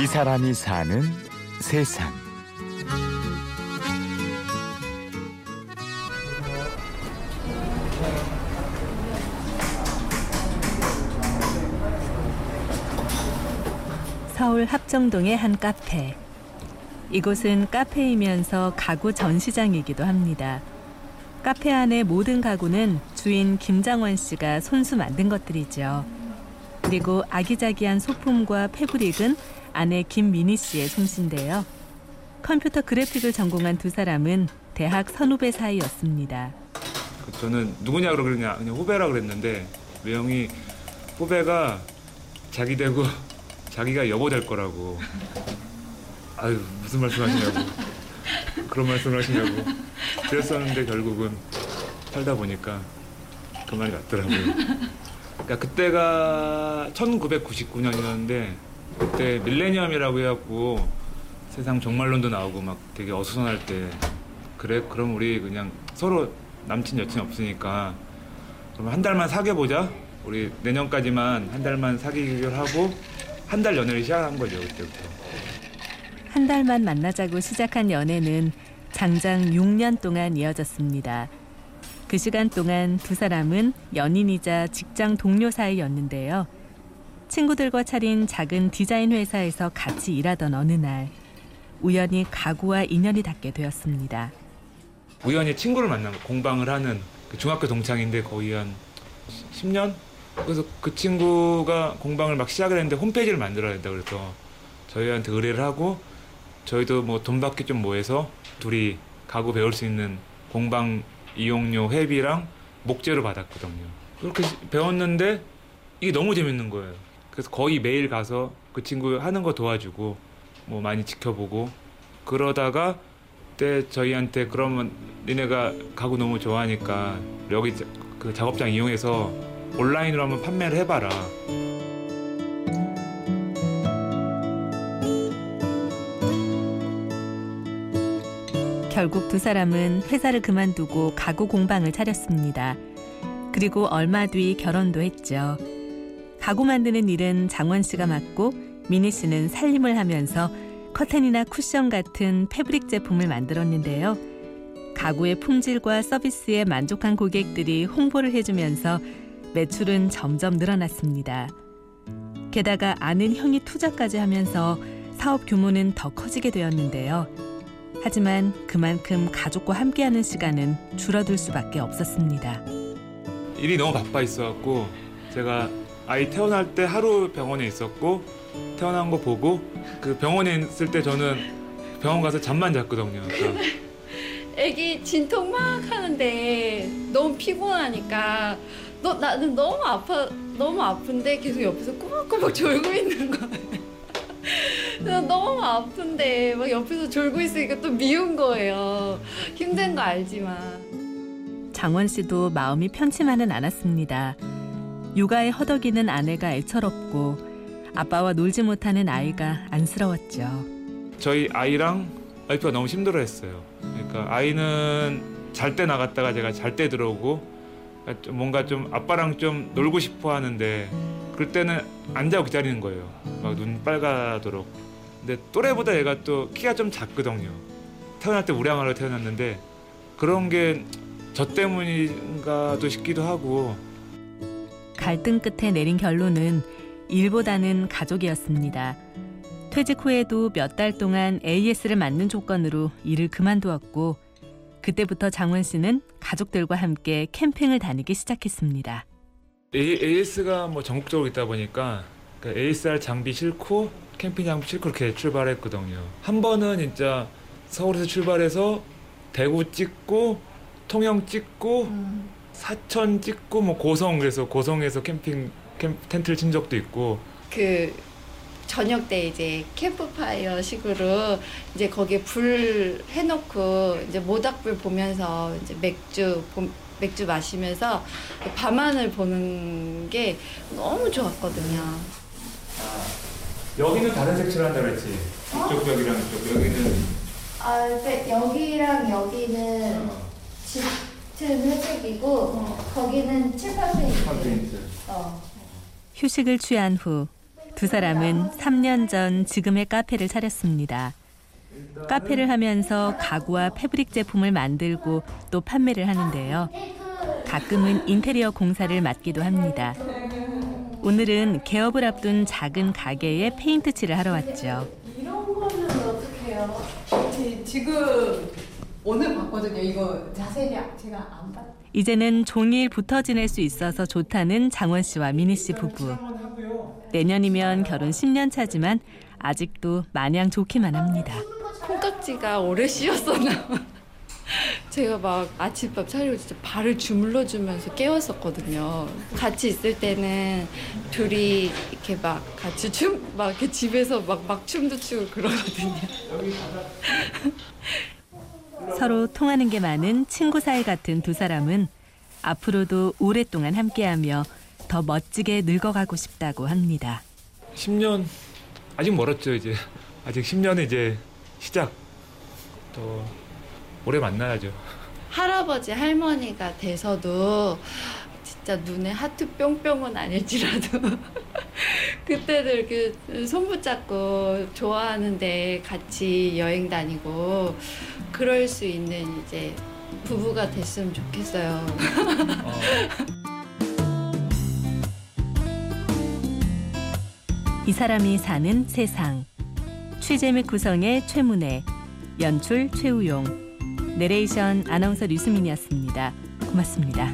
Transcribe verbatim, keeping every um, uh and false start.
이 사람이 사는 세상. 서울 합정동의 한 카페. 이곳은 카페이면서 가구 전시장이기도 합니다. 카페 안의 모든 가구는 주인 김장원 씨가 손수 만든 것들이죠. 그리고 아기자기한 소품과 패브릭은 아내 김민희 씨의 솜씨인데요. 컴퓨터 그래픽을 전공한 두 사람은 대학 선후배 사이였습니다. 저는 누구냐 그러냐, 그냥 후배라 그랬는데 매형이 후배가 자기 되고 자기가 여보 될 거라고. 아유, 무슨 말씀하시냐고. 그런 말씀을 하시냐고. 그랬었는데 결국은 살다 보니까 그 말이 맞더라고요. 그러니까 그때가 천구백구십구 년이었는데 그때 밀레니엄이라고 해갖고 세상 종말론도 나오고 막 되게 어수선할 때, 그래 그럼 우리 그냥 서로 남친 여친 없으니까 그럼 한 달만 사귀어보자, 우리 내년까지만 한 달만 사귀기로 하고 한 달 연애를 시작한 거죠. 그때부터 한 달만 만나자고 시작한 연애는 장장 육 년 동안 이어졌습니다. 그 시간 동안 두 사람은 연인이자 직장 동료 사이였는데요. 친구들과 차린 작은 디자인 회사에서 같이 일하던 어느 날 우연히 가구와 인연이 닿게 되었습니다. 우연히 친구를 만난 거, 공방을 하는 중학교 동창인데 거의 한 십 년? 그래서 그 친구가 공방을 막 시작을 했는데 홈페이지를 만들어야 된다 그래서 저희한테 의뢰를 하고, 저희도 뭐 돈 받기 좀 모여서 둘이 가구 배울 수 있는 공방 이용료 회비랑 목재로 받았거든요. 그렇게 배웠는데 이게 너무 재밌는 거예요. 그래서 거의 매일 가서 그 친구 하는 거 도와주고 뭐 많이 지켜보고, 그러다가 그때 저희한테 그러면 니네가 가구 너무 좋아하니까 여기 그 작업장 이용해서 온라인으로 한번 판매를 해봐라. 결국 두 사람은 회사를 그만두고 가구 공방을 차렸습니다. 그리고 얼마 뒤 결혼도 했죠. 가구 만드는 일은 장원 씨가 맡고 민희 씨는 살림을 하면서 커튼이나 쿠션 같은 패브릭 제품을 만들었는데요. 가구의 품질과 서비스에 만족한 고객들이 홍보를 해주면서 매출은 점점 늘어났습니다. 게다가 아는 형이 투자까지 하면서 사업 규모는 더 커지게 되었는데요. 하지만 그만큼 가족과 함께하는 시간은 줄어들 수밖에 없었습니다. 일이 너무 바빠 있어갖고 제가 아이 태어날 때 하루 병원에 있었고, 태어난 거 보고 그 병원에 있을 때 저는 병원 가서 잠만 잤거든요. 그러니까. 애기 진통 막 하는데 너무 피곤하니까 너, 나는 너무 아파, 너무 아픈데 계속 옆에서 꾸벅꾸벅 졸고 있는 거예요. 너무 아픈데 막 옆에서 졸고 있으니까 또 미운 거예요. 힘든 거 알지만. 장원 씨도 마음이 편치만은 않았습니다. 육아에 허덕이는 아내가 애처롭고 아빠와 놀지 못하는 아이가 안쓰러웠죠. 저희 아이랑 와이프가 너무 힘들어했어요. 그러니까 아이는 잘 때 나갔다가 제가 잘 때 들어오고, 뭔가 좀 아빠랑 좀 놀고 싶어 하는데 그럴 때는 안 자고 기다리는 거예요. 막 눈 빨가도록. 근데 또래보다 얘가 또 키가 좀 작거든요. 태어날 때 우량아로 태어났는데 그런 게 저 때문인가도 싶기도 하고. 갈등 끝에 내린 결론은 일보다는 가족이었습니다. 퇴직 후에도 몇 달 동안 에이에스를 맡는 조건으로 일을 그만두었고, 그때부터 장원 씨는 가족들과 함께 캠핑을 다니기 시작했습니다. 에이에스가 뭐 전국적으로 있다 보니까 그러니까 에이에스알 장비 싣고 캠핑 장비 싣고 이렇게 출발했거든요. 한 번은 진짜 서울에서 출발해서 대구 찍고 통영 찍고 음. 사천 찍고 뭐 고성, 그래서 고성에서 캠핑 캠, 텐트를 친 적도 있고. 그 저녁 때 이제 캠프파이어 식으로 이제 거기에 불 해놓고 이제 모닥불 보면서 이제 맥주 보, 맥주 마시면서 밤하늘 보는 게 너무 좋았거든요. 여기는 다른 색칠한다 그랬지? 이쪽 벽이랑 이쪽 여기는? 아, 근데 여기랑 여기는 어. 짙은 회색이고 어. 거기는 칠판 페인트. 칠판 페인트. 어. 휴식을 취한 후 두 사람은 삼 년 전 지금의 카페를 차렸습니다. 카페를 하면서 가구와 패브릭 제품을 만들고 또 판매를 하는데요. 가끔은 인테리어 공사를 맡기도 합니다. 오늘은 개업을 앞둔 작은 가게에 페인트 칠을 하러 왔죠. 이런 거는 어떡해요? 지금 오늘 봤거든요. 이거 자세히 제가 안 봤. 이제는 종일 붙어 지낼 수 있어서 좋다는 장원 씨와 민희 씨 부부. 내년이면 결혼 십 년 차지만 아직도 마냥 좋기만 합니다. 콩깍지가 오래 씌었었나 제가 막 아침밥 차리고 진짜 발을 주물러주면서 깨웠었거든요. 같이 있을 때는 둘이 이렇게 막 같이 춤, 막 이렇게 집에서 막, 막 춤도 추고 그러거든요. 서로 통하는 게 많은 친구 사이 같은 두 사람은 앞으로도 오랫동안 함께하며 더 멋지게 늙어가고 싶다고 합니다. 십 년 아직 멀었죠. 이제 아직 십 년의 이제 시작. 또 오래 만나야죠. 할아버지 할머니가 돼서도 진짜 눈에 하트 뿅뿅은 아닐지라도 그때도 이렇게 손 붙잡고 좋아하는데 같이 여행 다니고 그럴 수 있는 이제 부부가 됐으면 좋겠어요. 어. 이 사람이 사는 세상. 취재 및 구성의 최문혜, 연출 최우용, 내레이션 아나운서 류수민이었습니다. 고맙습니다.